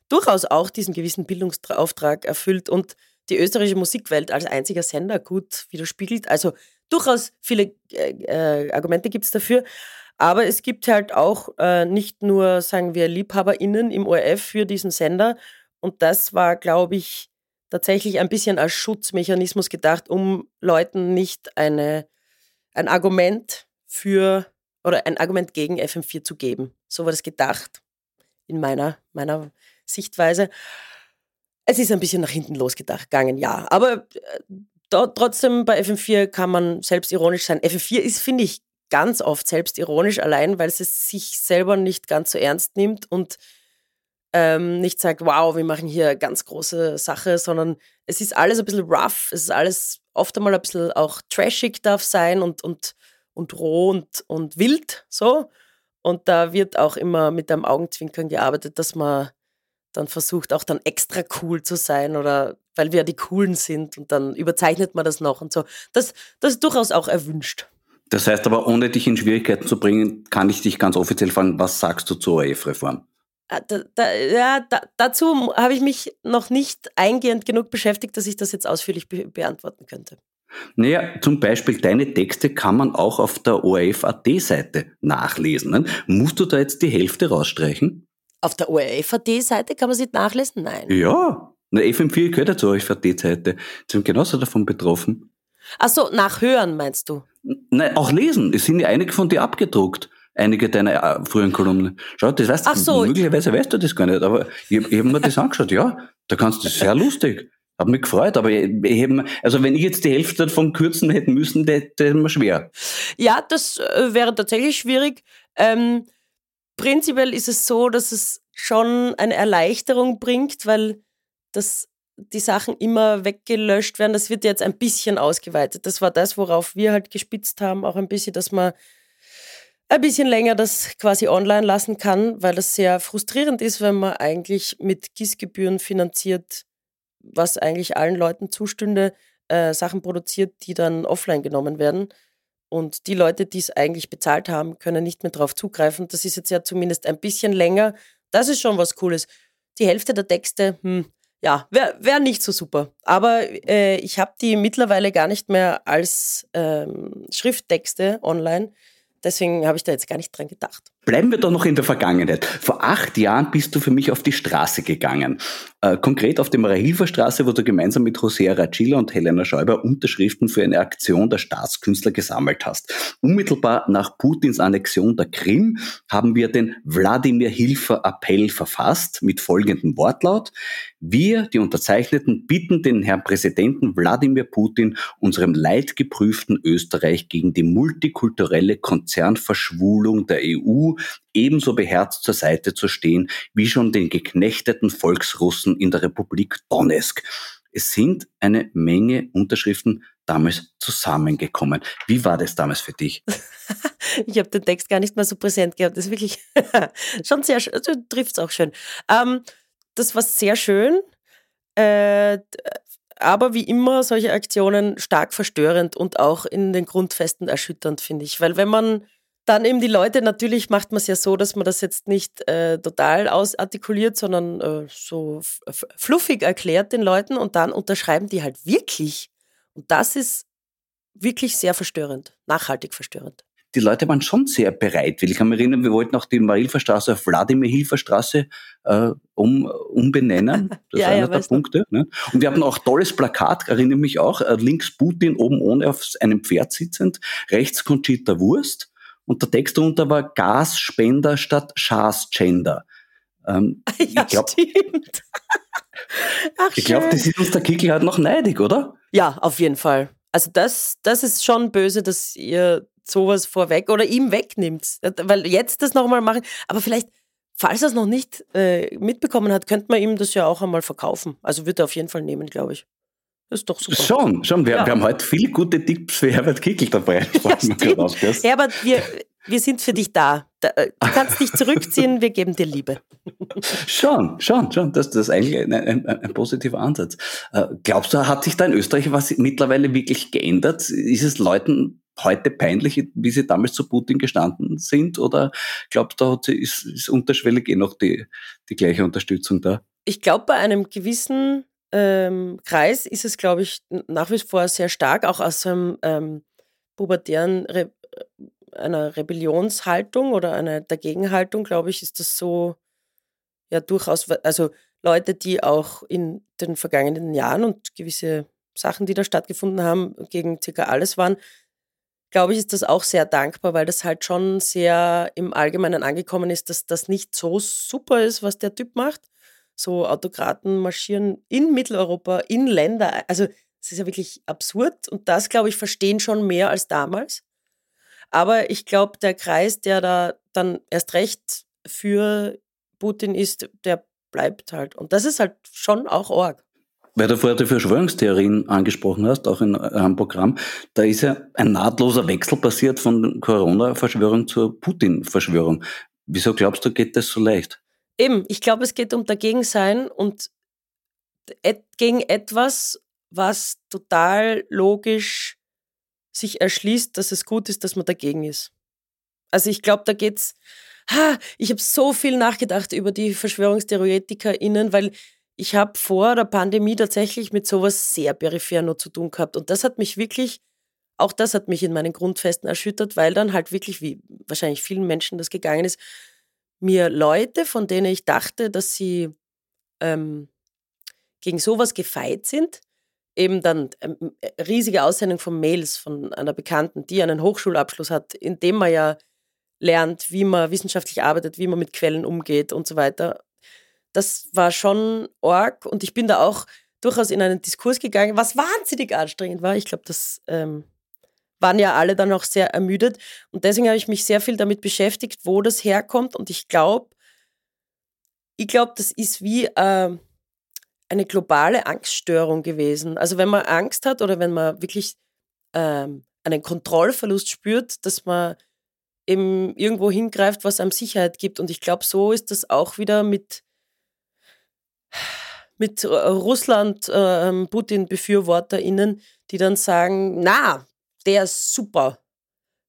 durchaus auch diesen gewissen Bildungsauftrag erfüllt und die österreichische Musikwelt als einziger Sender gut widerspiegelt. Also durchaus viele Argumente gibt es dafür. Aber es gibt halt auch nicht nur, sagen wir, LiebhaberInnen im ORF für diesen Sender. Und das war, glaube ich, tatsächlich ein bisschen als Schutzmechanismus gedacht, um Leuten nicht ein Argument für oder ein Argument gegen FM4 zu geben. So war das gedacht in meiner Sichtweise. Es ist ein bisschen nach hinten losgegangen, ja. Aber trotzdem bei FM4 kann man selbstironisch sein. FM4 ist, finde ich, ganz oft selbstironisch, allein weil sie es sich selber nicht ganz so ernst nimmt und nicht sagt, wow, wir machen hier ganz große Sache, sondern es ist alles ein bisschen rough, es ist alles oft einmal ein bisschen auch trashig darf sein und roh und wild so. Und da wird auch immer mit einem Augenzwinkern gearbeitet, dass man dann versucht, auch dann extra cool zu sein oder weil wir ja die Coolen sind und dann überzeichnet man das noch und so. Das ist durchaus auch erwünscht. Das heißt aber, ohne dich in Schwierigkeiten zu bringen, kann ich dich ganz offiziell fragen, was sagst du zur ORF-Reform? Dazu habe ich mich noch nicht eingehend genug beschäftigt, dass ich das jetzt ausführlich beantworten könnte. Naja, zum Beispiel deine Texte kann man auch auf der ORF.at-Seite nachlesen. Ne? Musst du da jetzt die Hälfte rausstreichen? Auf der ORF.at-Seite kann man sie nachlesen? Nein. Ja, na, FM4 gehört ja zur ORF.at-Seite. Sie sind genauso davon betroffen. Ach so, nachhören meinst du? Nein, auch lesen. Es sind ja einige von dir abgedruckt. Einige deiner früheren Kolumnen. Schau, das weißt du, so. Möglicherweise weißt du das gar nicht, aber ich habe mir das angeschaut, ja, da kannst du, sehr lustig. Hab mich gefreut, aber also wenn ich jetzt die Hälfte davon kürzen hätte müssen, das wäre mir schwer. Ja, das wäre tatsächlich schwierig. Prinzipiell ist es so, dass es schon eine Erleichterung bringt, weil die Sachen immer weggelöscht werden, das wird jetzt ein bisschen ausgeweitet. Das war das, worauf wir halt gespitzt haben, auch ein bisschen, dass man ein bisschen länger das quasi online lassen kann, weil das sehr frustrierend ist, wenn man eigentlich mit GIS-Gebühren finanziert, was eigentlich allen Leuten zustünde, Sachen produziert, die dann offline genommen werden. Und die Leute, die es eigentlich bezahlt haben, können nicht mehr drauf zugreifen. Das ist jetzt ja zumindest ein bisschen länger. Das ist schon was Cooles. Die Hälfte der Texte, ja, wär nicht so super. Aber ich habe die mittlerweile gar nicht mehr als Schrifttexte online. Deswegen habe ich da jetzt gar nicht dran gedacht. Bleiben wir doch noch in der Vergangenheit. Vor 8 Jahren bist du für mich auf die Straße gegangen. Konkret auf der Mariahilferstraße, wo du gemeinsam mit José Aracila und Helena Scheuber Unterschriften für eine Aktion der Staatskünstler gesammelt hast. Unmittelbar nach Putins Annexion der Krim haben wir den Wladimir-Hilfer-Appell verfasst mit folgendem Wortlaut. Wir, die Unterzeichneten, bitten den Herrn Präsidenten Wladimir Putin, unserem leidgeprüften Österreich gegen die multikulturelle Konzernverschwulung der EU ebenso beherzt zur Seite zu stehen, wie schon den geknechteten Volksrussen in der Republik Donetsk. Es sind eine Menge Unterschriften damals zusammengekommen. Wie war das damals für dich? Ich habe den Text gar nicht mehr so präsent gehabt. Das ist wirklich schon sehr schön. Also, trifft es auch schön. Das war sehr schön, aber wie immer solche Aktionen stark verstörend und auch in den Grundfesten erschütternd, finde ich. Weil wenn man dann eben die Leute, natürlich macht man es ja so, dass man das jetzt nicht total ausartikuliert, sondern so fluffig erklärt den Leuten und dann unterschreiben die halt wirklich. Und das ist wirklich sehr verstörend, nachhaltig verstörend. Die Leute waren schon sehr bereitwillig. Ich kann mich erinnern, wir wollten auch die Marilferstraße auf Wladimir-Hilfer-Straße umbenennen. Das ja, war einer der Punkte. Ne? Und wir hatten auch tolles Plakat, erinnere mich auch, links Putin oben ohne auf einem Pferd sitzend, rechts Conchita Wurst. Und der Text darunter war Gasspender statt Schasgender. Ja, stimmt. Ich glaube, das ist uns der Kickl halt noch neidig, oder? Ja, auf jeden Fall. Also das ist schon böse, dass ihr sowas vorweg oder ihm wegnimmt. Weil jetzt das nochmal machen. Aber vielleicht, falls er es noch nicht mitbekommen hat, könnte man ihm das ja auch einmal verkaufen. Also wird er auf jeden Fall nehmen, glaube ich. Ist doch super. Schon. Wir haben heute viele gute Tipps für Herbert Kickl dabei. Herbert, wir sind für dich da. Du kannst dich zurückziehen, wir geben dir Liebe. Schon. Das ist eigentlich ein positiver Ansatz. Glaubst du, hat sich da in Österreich was mittlerweile wirklich geändert? Ist es Leuten heute peinlich, wie sie damals zu Putin gestanden sind? Oder glaubst du, ist unterschwellig noch die gleiche Unterstützung da? Ich glaube, bei einem gewissen Kreis ist es, glaube ich, nach wie vor sehr stark, auch aus einem pubertären einer Rebellionshaltung oder einer Dagegenhaltung, glaube ich, ist das so ja durchaus, also Leute, die auch in den vergangenen Jahren und gewisse Sachen, die da stattgefunden haben, gegen circa alles waren, glaube ich, ist das auch sehr dankbar, weil das halt schon sehr im Allgemeinen angekommen ist, dass das nicht so super ist, was der Typ macht. So Autokraten marschieren in Mitteleuropa, in Länder, also das ist ja wirklich absurd und das, glaube ich, verstehen schon mehr als damals. Aber ich glaube, der Kreis, der da dann erst recht für Putin ist, der bleibt halt. Und das ist halt schon auch arg. Weil du vorher die Verschwörungstheorien angesprochen hast, auch in einem Programm, da ist ja ein nahtloser Wechsel passiert von Corona-Verschwörung zur Putin-Verschwörung. Wieso glaubst du, geht das so leicht? Eben, ich glaube, es geht um Dagegensein und gegen etwas, was total logisch sich erschließt, dass es gut ist, dass man dagegen ist. Also ich glaube, da geht's. Ich habe so viel nachgedacht über die VerschwörungstheoretikerInnen, weil ich habe vor der Pandemie tatsächlich mit sowas sehr peripher nur zu tun gehabt. Und das hat mich wirklich, auch das hat mich in meinen Grundfesten erschüttert, weil dann halt wirklich, wie wahrscheinlich vielen Menschen das gegangen ist, mir Leute, von denen ich dachte, dass sie gegen sowas gefeit sind, eben dann riesige Aussendung von Mails von einer Bekannten, die einen Hochschulabschluss hat, in dem man ja lernt, wie man wissenschaftlich arbeitet, wie man mit Quellen umgeht und so weiter. Das war schon arg und ich bin da auch durchaus in einen Diskurs gegangen, was wahnsinnig anstrengend war. Ich glaube, das waren ja alle dann auch sehr ermüdet und deswegen habe ich mich sehr viel damit beschäftigt, wo das herkommt und ich glaube, das ist wie eine globale Angststörung gewesen. Also wenn man Angst hat oder wenn man wirklich einen Kontrollverlust spürt, dass man eben irgendwo hingreift, was einem Sicherheit gibt. Und ich glaube, so ist das auch wieder mit Russland, Putin-BefürworterInnen, die dann sagen, na, der ist super.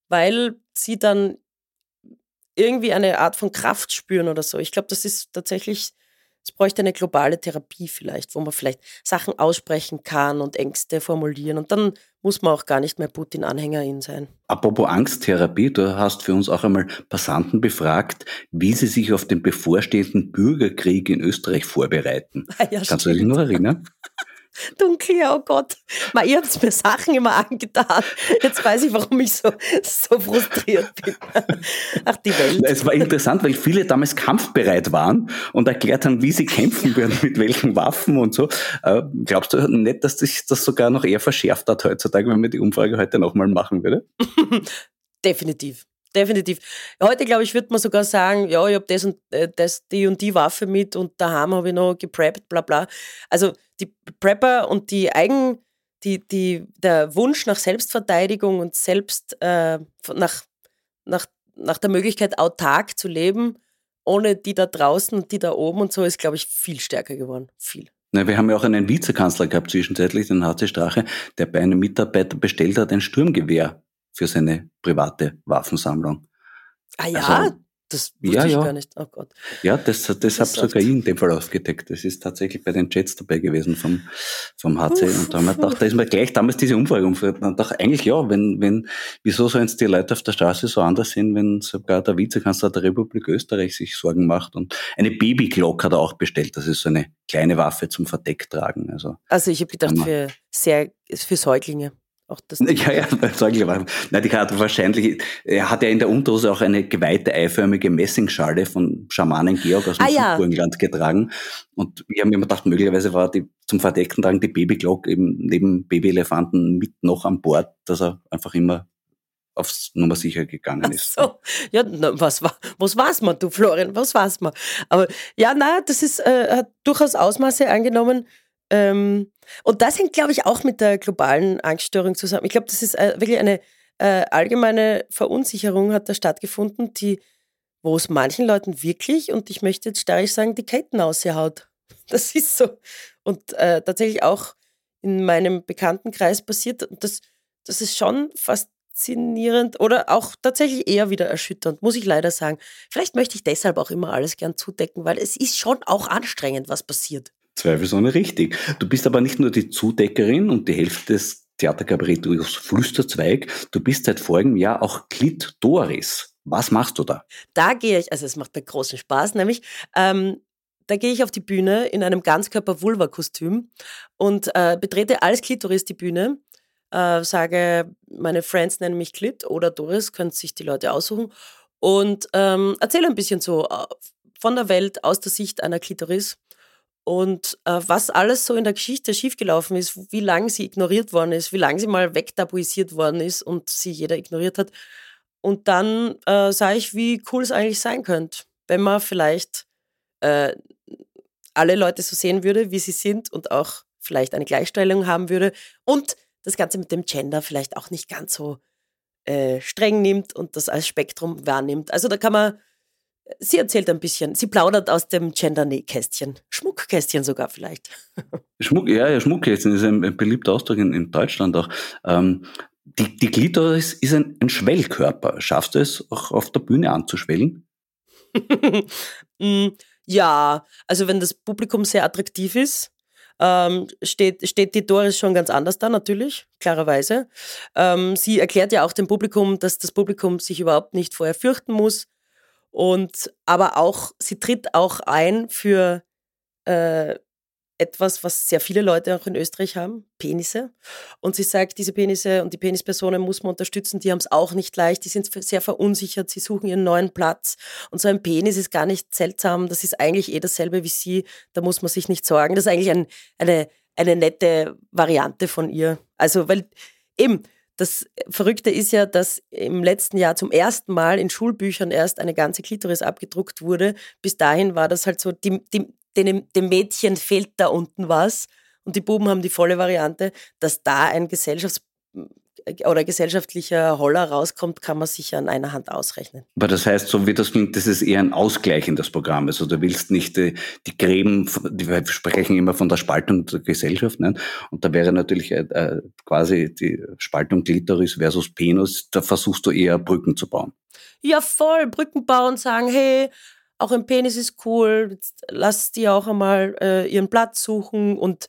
Weil sie dann irgendwie eine Art von Kraft spüren oder so. Ich glaube, das ist tatsächlich... Es bräuchte eine globale Therapie vielleicht, wo man vielleicht Sachen aussprechen kann und Ängste formulieren. Und dann muss man auch gar nicht mehr Putin-Anhängerin sein. Apropos Angsttherapie, du hast für uns auch einmal Passanten befragt, wie sie sich auf den bevorstehenden Bürgerkrieg in Österreich vorbereiten. Ja, kannst du dich noch erinnern? Dunkel, ja, oh Gott. Man, ihr habt mir Sachen immer angetan. Jetzt weiß ich, warum ich so frustriert bin. Ach, die Welt. Es war interessant, weil viele damals kampfbereit waren und erklärt haben, wie sie kämpfen würden, mit welchen Waffen und so. Glaubst du nicht, dass sich das sogar noch eher verschärft hat heutzutage, wenn man die Umfrage heute nochmal machen würde? Definitiv. Heute, glaube ich, würde man sogar sagen, ja, ich habe das und das, die und die Waffe mit und daheim habe ich noch gepreppt, bla bla. Also die Prepper und der Wunsch nach Selbstverteidigung und nach der Möglichkeit, autark zu leben, ohne die da draußen und die da oben und so, ist, glaube ich, viel stärker geworden. Viel. Na, wir haben ja auch einen Vizekanzler gehabt zwischenzeitlich, den HC Strache, der bei einem Mitarbeiter bestellt hat, ein Sturmgewehr für seine private Waffensammlung. Ah ja, also, das wusste ich gar nicht. Oh Gott. Ja, das habe sogar ich in dem Fall aufgedeckt. Das ist tatsächlich bei den Jets dabei gewesen vom HC. Und da haben wir gedacht, da ist mir gleich damals diese Umfrage umgeführt. Und dachte eigentlich, ja, wieso sollen es die Leute auf der Straße so anders sehen, wenn sogar der Vizekanzler der Republik Österreich sich Sorgen macht. Und eine Babyglock hat er auch bestellt. Das ist so eine kleine Waffe zum Verdeck tragen. Also ich habe gedacht, für Säuglinge. Auch das wahrscheinlich. Er hat ja in der Unterhose auch eine geweihte eiförmige Messingschale von Schamanen Georg aus dem Burgenland getragen. Und wir haben immer gedacht, möglicherweise war die zum Verdeckten tragen die Babyglock eben neben Babyelefanten mit noch an Bord, dass er einfach immer aufs Nummer sicher gegangen ist. Ach so. Ja, na, was war's mal, du Florian? Was war's mal? Aber ja, das ist, hat durchaus Ausmaße angenommen, Und das hängt, glaube ich, auch mit der globalen Angststörung zusammen. Ich glaube, das ist wirklich eine allgemeine Verunsicherung hat da stattgefunden, die, wo es manchen Leuten wirklich, und ich möchte jetzt steirig sagen, die Ketten ausgehaut. Das ist so. Und tatsächlich auch in meinem Bekanntenkreis passiert. Und das ist schon faszinierend oder auch tatsächlich eher wieder erschütternd, muss ich leider sagen. Vielleicht möchte ich deshalb auch immer alles gern zudecken, weil es ist schon auch anstrengend, was passiert. Zweifelsohne richtig. Du bist aber nicht nur die Zudeckerin und die Hälfte des Theaterkabaretts Flüsterzweig, du bist seit vorigem Jahr auch Clit Doris. Was machst du da? Da gehe ich, also es macht mir großen Spaß, nämlich da gehe ich auf die Bühne in einem Ganzkörper-Vulva-Kostüm und betrete als Klitoris die Bühne, sage, meine Friends nennen mich Clit oder Doris, können sich die Leute aussuchen und erzähle ein bisschen so von der Welt aus der Sicht einer Klitoris. Und was alles so in der Geschichte schiefgelaufen ist, wie lange sie ignoriert worden ist, wie lange sie mal wegtabuisiert worden ist und sie jeder ignoriert hat. Und dann sah ich, wie cool es eigentlich sein könnte, wenn man vielleicht alle Leute so sehen würde, wie sie sind und auch vielleicht eine Gleichstellung haben würde und das Ganze mit dem Gender vielleicht auch nicht ganz so streng nimmt und das als Spektrum wahrnimmt. Also da kann man... Sie erzählt ein bisschen, sie plaudert aus dem Gender-Nähkästchen. Schmuckkästchen sogar vielleicht. Schmuck, ja, Schmuckkästchen ist ein beliebter Ausdruck in Deutschland auch. Die Klitoris ist ein Schwellkörper. Schaffst du es, auch auf der Bühne anzuschwellen? Ja, also wenn das Publikum sehr attraktiv ist, steht die Doris schon ganz anders da natürlich, klarerweise. Sie erklärt ja auch dem Publikum, dass das Publikum sich überhaupt nicht vorher fürchten muss. Aber auch, sie tritt auch ein für etwas, was sehr viele Leute auch in Österreich haben, Penisse. Und sie sagt, diese Penisse und die Penispersonen muss man unterstützen, die haben es auch nicht leicht, die sind sehr verunsichert, sie suchen ihren neuen Platz. Und so ein Penis ist gar nicht seltsam, das ist eigentlich dasselbe wie sie, da muss man sich nicht sorgen. Das ist eigentlich eine nette Variante von ihr. Also, weil eben... Das Verrückte ist ja, dass im letzten Jahr zum ersten Mal in Schulbüchern erst eine ganze Klitoris abgedruckt wurde. Bis dahin war das halt so, dem Mädchen fehlt da unten was und die Buben haben die volle Variante. Dass da ein gesellschaftlicher Holler rauskommt, kann man sicher an einer Hand ausrechnen. Aber das heißt, so wie das klingt, das ist eher ein ausgleichendes Programm. Also du willst nicht die Gräben, wir sprechen immer von der Spaltung der Gesellschaft, ne? Und da wäre natürlich quasi die Spaltung Klitoris versus Penis, da versuchst du eher Brücken zu bauen. Ja voll, Brücken bauen, sagen, hey, auch ein Penis ist cool, lass die auch einmal ihren Platz suchen und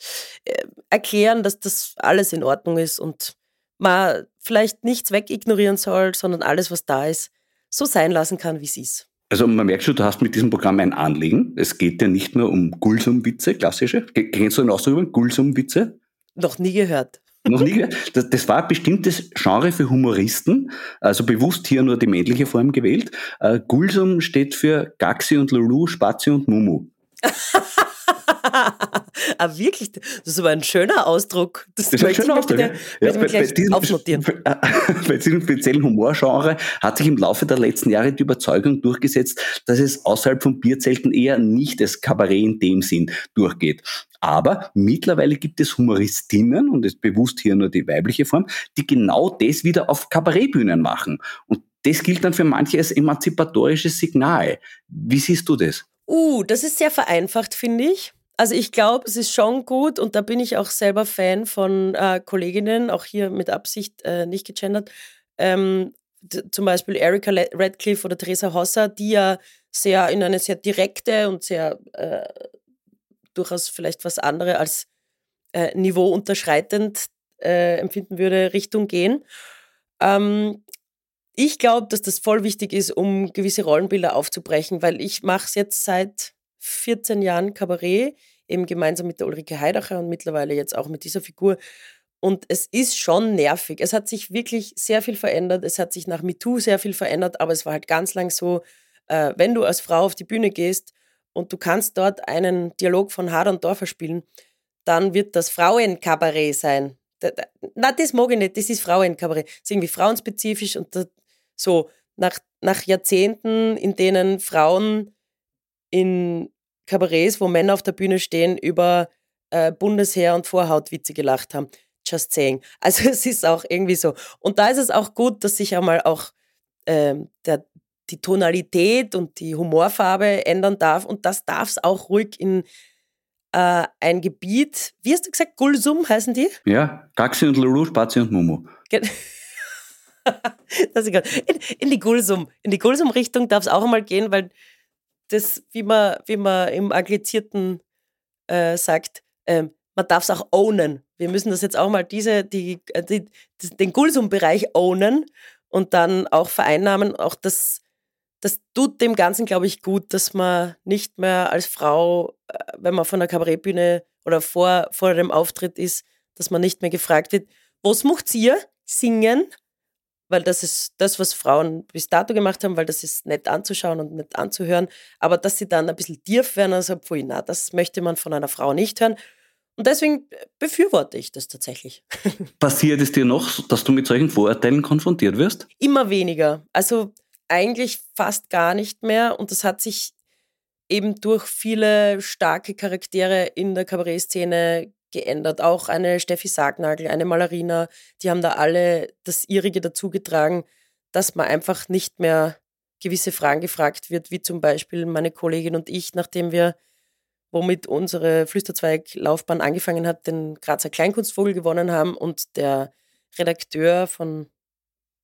erklären, dass das alles in Ordnung ist und man vielleicht nichts wegignorieren soll, sondern alles, was da ist, so sein lassen kann, wie es ist. Also man merkt schon, du hast mit diesem Programm ein Anliegen. Es geht ja nicht nur um Gulsum-Witze, klassische. Kennst du den Ausdruck über Gulsum-Witze? Noch nie gehört. Noch nie gehört? Das war ein bestimmtes Genre für Humoristen, also bewusst hier nur die männliche Form gewählt. Gulsum steht für Gaxi und Lulu, Spazi und Mumu. Ah, wirklich? Das ist aber ein schöner Ausdruck. Das ist ein schöner Ausdruck. Bei diesem speziellen Humorgenre hat sich im Laufe der letzten Jahre die Überzeugung durchgesetzt, dass es außerhalb von Bierzelten eher nicht das Kabarett in dem Sinn durchgeht. Aber mittlerweile gibt es Humoristinnen, und ist bewusst hier nur die weibliche Form, die genau das wieder auf Kabarettbühnen machen. Und das gilt dann für manche als emanzipatorisches Signal. Wie siehst du das? Das ist sehr vereinfacht, finde ich. Also ich glaube, es ist schon gut und da bin ich auch selber Fan von Kolleginnen, auch hier mit Absicht nicht gegendert, zum Beispiel Erika Radcliffe oder Theresa Hosser, die ja sehr in eine sehr direkte und sehr durchaus vielleicht was andere als Niveau unterschreitend empfinden würde, Richtung gehen. Ich glaube, dass das voll wichtig ist, um gewisse Rollenbilder aufzubrechen, weil ich mache es jetzt seit 14 Jahren Kabarett, eben gemeinsam mit der Ulrike Heidacher und mittlerweile jetzt auch mit dieser Figur. Und es ist schon nervig. Es hat sich wirklich sehr viel verändert. Es hat sich nach MeToo sehr viel verändert, aber es war halt ganz lang so, wenn du als Frau auf die Bühne gehst und du kannst dort einen Dialog von Hader und Dorfer spielen, dann wird das Frauenkabarett sein. Na, das mag ich nicht, das ist Frauenkabarett. Das ist irgendwie frauenspezifisch und das, so nach Jahrzehnten, in denen Frauen in Kabarets, wo Männer auf der Bühne stehen, über Bundesheer und Vorhautwitze gelacht haben. Just saying. Also es ist auch irgendwie so. Und da ist es auch gut, dass sich einmal auch die Tonalität und die Humorfarbe ändern darf. Und das darf es auch ruhig in ein Gebiet, wie hast du gesagt, Gulsum heißen die? Ja, Taxi und Leroux, Spazi und Momo. Das ist egal. In die Gulsum-Richtung darf es auch einmal gehen, weil das, wie man im Anglizierten sagt, man darf es auch ownen. Wir müssen das jetzt auch mal den Gulsum-Bereich ownen und dann auch vereinnahmen. Auch das tut dem Ganzen, glaube ich, gut, dass man nicht mehr als Frau, wenn man von der Kabarettbühne oder vor dem Auftritt ist, dass man nicht mehr gefragt wird, was macht ihr? Singen? Weil das ist das, was Frauen bis dato gemacht haben, weil das ist nett anzuschauen und nett anzuhören. Aber dass sie dann ein bisschen tief werden, also pfui, na, das möchte man von einer Frau nicht hören. Und deswegen befürworte ich das tatsächlich. Passiert es dir noch, dass du mit solchen Vorurteilen konfrontiert wirst? Immer weniger. Also eigentlich fast gar nicht mehr. Und das hat sich eben durch viele starke Charaktere in der Kabarettszene geändert. Auch eine Steffi Sargnagel, eine Malarina, die haben da alle das Ihrige dazugetragen, dass man einfach nicht mehr gewisse Fragen gefragt wird, wie zum Beispiel meine Kollegin und ich, nachdem wir, womit unsere Flüsterzweig-Laufbahn angefangen hat, den Grazer Kleinkunstvogel gewonnen haben und der Redakteur von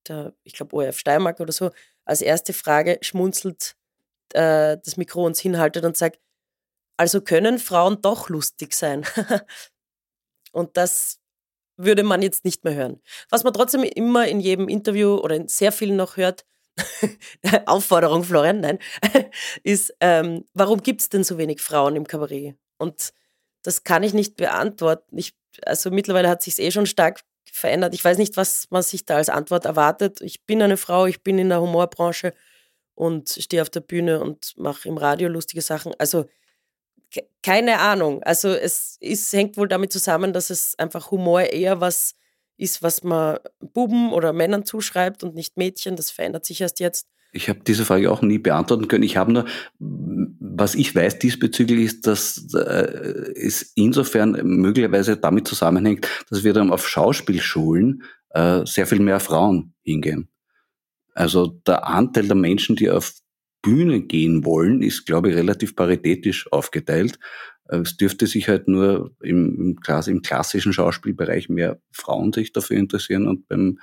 der, ich glaube, ORF Steiermark oder so, als erste Frage schmunzelt das Mikro uns hinhaltet und sagt, also können Frauen doch lustig sein. Und das würde man jetzt nicht mehr hören. Was man trotzdem immer in jedem Interview oder in sehr vielen noch hört, Aufforderung, Florian, nein, ist, warum gibt es denn so wenig Frauen im Kabarett? Und das kann ich nicht beantworten. Also mittlerweile hat es sich schon stark verändert. Ich weiß nicht, was man sich da als Antwort erwartet. Ich bin eine Frau, ich bin in der Humorbranche und stehe auf der Bühne und mache im Radio lustige Sachen. Also keine Ahnung. Also es hängt wohl damit zusammen, dass es einfach Humor eher was ist, was man Buben oder Männern zuschreibt und nicht Mädchen. Das verändert sich erst jetzt. Ich habe diese Frage auch nie beantworten können. Ich habe nur, was ich weiß diesbezüglich ist, dass es insofern möglicherweise damit zusammenhängt, dass wir dann auf Schauspielschulen sehr viel mehr Frauen hingehen. Also der Anteil der Menschen, die auf Bühne gehen wollen, ist, glaube ich, relativ paritätisch aufgeteilt. Es dürfte sich halt nur im klassischen Schauspielbereich mehr Frauen sich dafür interessieren und beim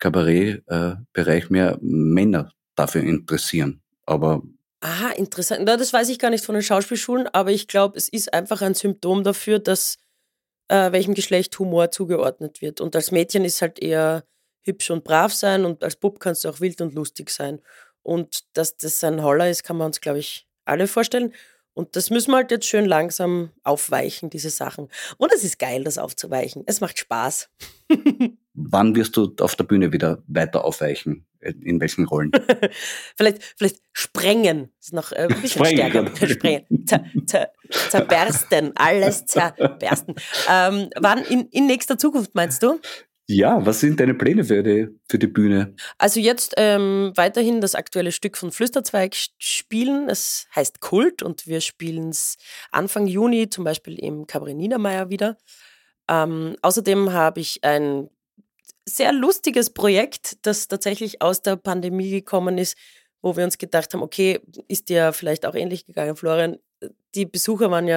Kabarettbereich mehr Männer dafür interessieren. Aber aha, interessant. Na, das weiß ich gar nicht von den Schauspielschulen, aber ich glaube, es ist einfach ein Symptom dafür, dass welchem Geschlecht Humor zugeordnet wird. Und als Mädchen ist halt eher hübsch und brav sein und als Bub kannst du auch wild und lustig sein. Und dass das ein Holler ist, kann man uns, glaube ich, alle vorstellen. Und das müssen wir halt jetzt schön langsam aufweichen, diese Sachen. Und es ist geil, das aufzuweichen. Es macht Spaß. Wann wirst du auf der Bühne wieder weiter aufweichen? In welchen Rollen? vielleicht sprengen. Das ist noch ein bisschen stärker. Sprengen. Zerbersten. Alles zerbersten. Wann in nächster Zukunft, meinst du? Ja, was sind deine Pläne für die Bühne? Also jetzt weiterhin das aktuelle Stück von Flüsterzweig spielen. Es heißt Kult und wir spielen es Anfang Juni zum Beispiel im Kabarett Niedermeier wieder. Außerdem habe ich ein sehr lustiges Projekt, das tatsächlich aus der Pandemie gekommen ist, wo wir uns gedacht haben, okay, ist dir vielleicht auch ähnlich gegangen, Florian. Die Besucherzahlen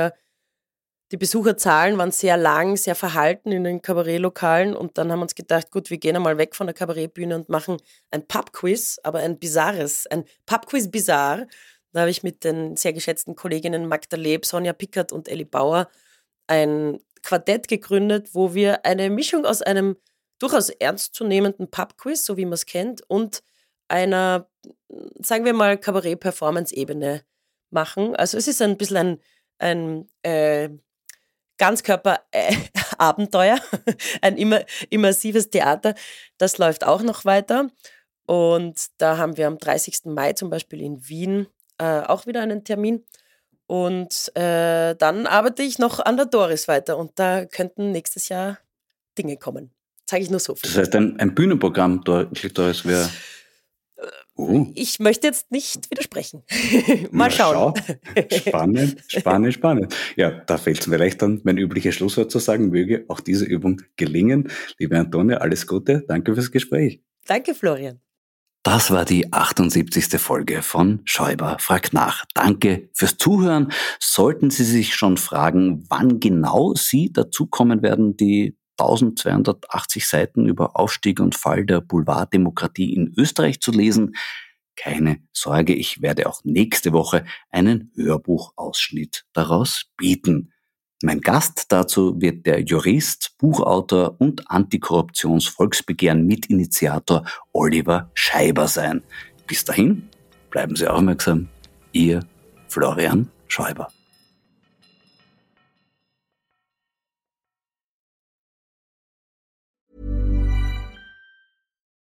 waren sehr lang, sehr verhalten in den Kabarettlokalen und dann haben wir uns gedacht, gut, wir gehen einmal weg von der Kabarettbühne und machen ein Pubquiz, aber ein Pubquiz bizarr. Da habe ich mit den sehr geschätzten Kolleginnen Magda Leb, Sonja Pickert und Elli Bauer ein Quartett gegründet, wo wir eine Mischung aus einem durchaus ernstzunehmenden Pubquiz, so wie man es kennt, und einer, sagen wir mal, Kabarett-Performance-Ebene machen. Also es ist ein bisschen ein Ganzkörper-Abenteuer, ein immersives Theater, das läuft auch noch weiter. Und da haben wir am 30. Mai zum Beispiel in Wien auch wieder einen Termin. Und dann arbeite ich noch an der Doris weiter und da könnten nächstes Jahr Dinge kommen. Zeige ich nur so viel. Das heißt, ein Bühnenprogramm, Doris, wäre... Ich möchte jetzt nicht widersprechen. Mal schauen. Spannend. Ja, da fällt es mir leicht an, mein übliches Schlusswort zu sagen, möge auch diese Übung gelingen. Liebe Antonia, alles Gute. Danke fürs Gespräch. Danke, Florian. Das war die 78. Folge von Scheuba fragt nach. Danke fürs Zuhören. Sollten Sie sich schon fragen, wann genau Sie dazukommen werden, die 1280 Seiten über Aufstieg und Fall der Boulevarddemokratie in Österreich zu lesen, keine Sorge, ich werde auch nächste Woche einen Hörbuchausschnitt daraus bieten. Mein Gast dazu wird der Jurist, Buchautor und Antikorruptions-Volksbegehren-Mitinitiator Oliver Scheiber sein. Bis dahin, bleiben Sie aufmerksam. Ihr Florian Scheuber.